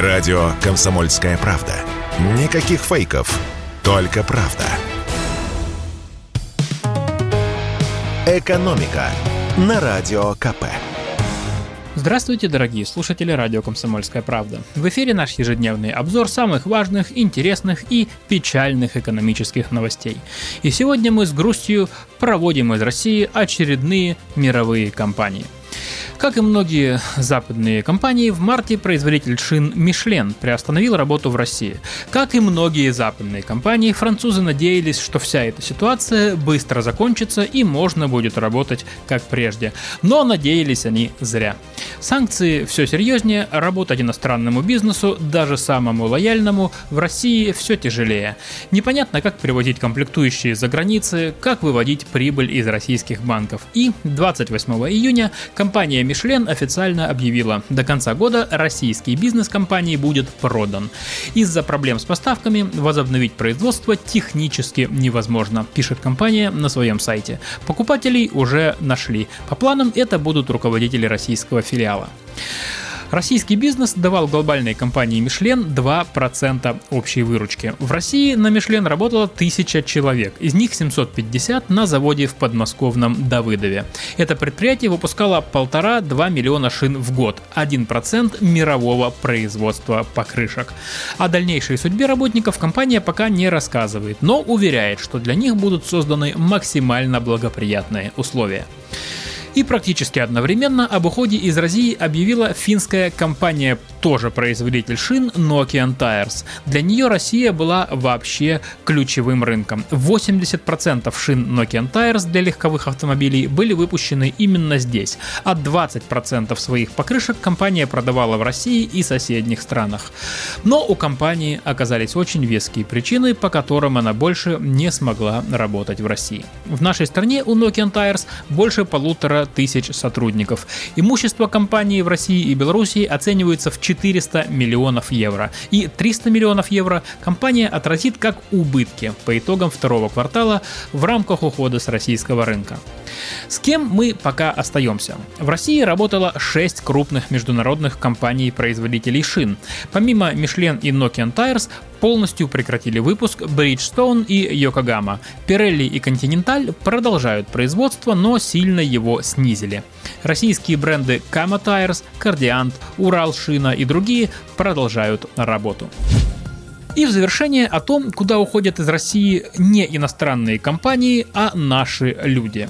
Радио «Комсомольская правда». Никаких фейков, только правда. «Экономика» на Радио КП. Здравствуйте, дорогие слушатели радио «Комсомольская правда». В эфире наш ежедневный обзор самых важных, интересных и печальных экономических новостей. И сегодня мы с грустью проводим из России очередные мировые компании. Как и многие западные компании, в марте производитель шин Michelin приостановил работу в России. Как и многие западные компании, французы надеялись, что вся эта ситуация быстро закончится и можно будет работать как прежде. Но надеялись они зря. Санкции все серьезнее, работать иностранному бизнесу, даже самому лояльному, в России все тяжелее. Непонятно, как перевозить комплектующие за границы, как выводить прибыль из российских банков. И 28 июня компания Michelin официально объявила, до конца года российский бизнес компании будет продан. Из-за проблем с поставками возобновить производство технически невозможно, пишет компания на своем сайте. Покупателей уже нашли. По планам это будут руководители российского филиала. Российский бизнес давал глобальной компании Michelin 2% общей выручки. В России на Michelin работало 1000 человек, из них 750 на заводе в подмосковном Давыдове. Это предприятие выпускало 1,5-2 миллиона шин в год, 1% мирового производства покрышек. О дальнейшей судьбе работников компания пока не рассказывает, но уверяет, что для них будут созданы максимально благоприятные условия. И практически одновременно об уходе из России объявила финская компания, тоже производитель шин, Nokian Tyres. Для нее Россия была вообще ключевым рынком. 80% шин Nokian Tyres для легковых автомобилей были выпущены именно здесь, а 20% своих покрышек компания продавала в России и соседних странах. Но у компании оказались очень веские причины, по которым она больше не смогла работать в России. В нашей стране у Nokian Tyres больше 1,5 тысяч сотрудников. Имущество компании в России и Белоруссии оценивается в 400 миллионов евро. И 300 миллионов евро компания отразит как убытки по итогам второго квартала в рамках ухода с российского рынка. С кем мы пока остаемся? В России работало 6 крупных международных компаний-производителей шин. Помимо Michelin и Nokian Tyres полностью прекратили выпуск Bridgestone и Yokohama. Pirelli и Continental продолжают производство, но сильно его снизили. Российские бренды Kama Tires, Cardiant, Ural Shina и другие продолжают работу. И в завершение о том, куда уходят из России не иностранные компании, а наши люди.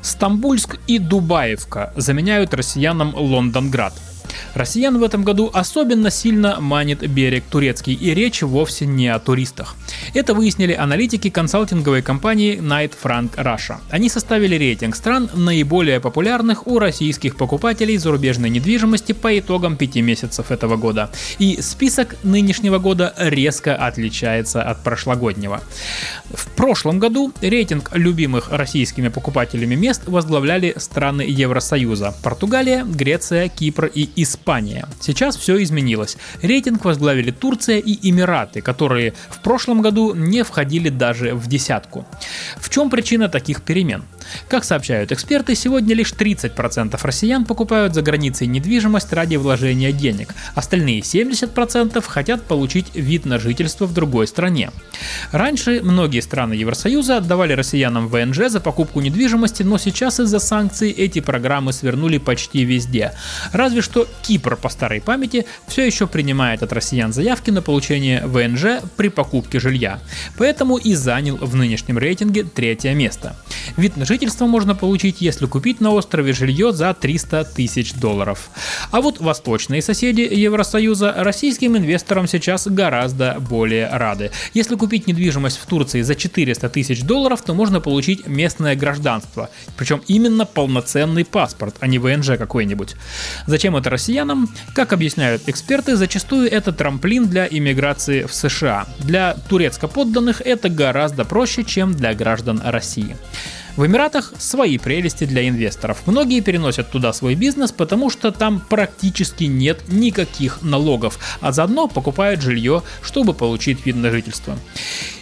Стамбульск и Дубаевка заменяют россиянам Лондонград. Россиян в этом году особенно сильно манит берег турецкий, и речь вовсе не о туристах. Это выяснили аналитики консалтинговой компании Knight Frank Russia. Они составили рейтинг стран, наиболее популярных у российских покупателей зарубежной недвижимости по итогам 5 месяцев этого года. И список нынешнего года резко отличается от прошлогоднего. В прошлом году рейтинг любимых российскими покупателями мест возглавляли страны Евросоюза: Португалия, Греция, Кипр и Испания. Сейчас все изменилось. Рейтинг возглавили Турция и Эмираты, которые в прошлом году не входили даже в десятку. В чем причина таких перемен? Как сообщают эксперты, сегодня лишь 30% россиян покупают за границей недвижимость ради вложения денег. Остальные 70% хотят получить вид на жительство в другой стране. Раньше многие страны Евросоюза отдавали россиянам ВНЖ за покупку недвижимости, но сейчас из-за санкций эти программы свернули почти везде. Разве что Кипр по старой памяти все еще принимает от россиян заявки на получение ВНЖ при покупке жилья, поэтому и занял в нынешнем рейтинге 3-е место. Вид на жительство можно получить, если купить на острове жилье за $300 тысяч. А вот восточные соседи Евросоюза российским инвесторам сейчас гораздо более рады. Если купить недвижимость в Турции за $400 тысяч, то можно получить местное гражданство, причем именно полноценный паспорт, а не ВНЖ какой-нибудь. Зачем это россиянам? Как объясняют эксперты, зачастую это трамплин для иммиграции в США. Для турецкоподданных это гораздо проще, чем для граждан России. В Эмиратах свои прелести для инвесторов. Многие переносят туда свой бизнес, потому что там практически нет никаких налогов, а заодно покупают жилье, чтобы получить вид на жительство.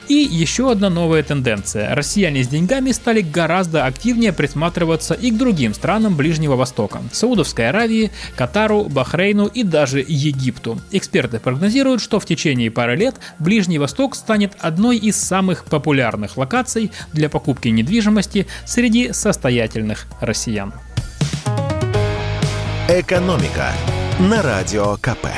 И еще одна новая тенденция. Россияне с деньгами стали гораздо активнее присматриваться и к другим странам Ближнего Востока – Саудовской Аравии, Катару, Бахрейну и даже Египту. Эксперты прогнозируют, что в течение пары лет Ближний Восток станет одной из самых популярных локаций для покупки недвижимости среди состоятельных россиян. Экономика на радио КП.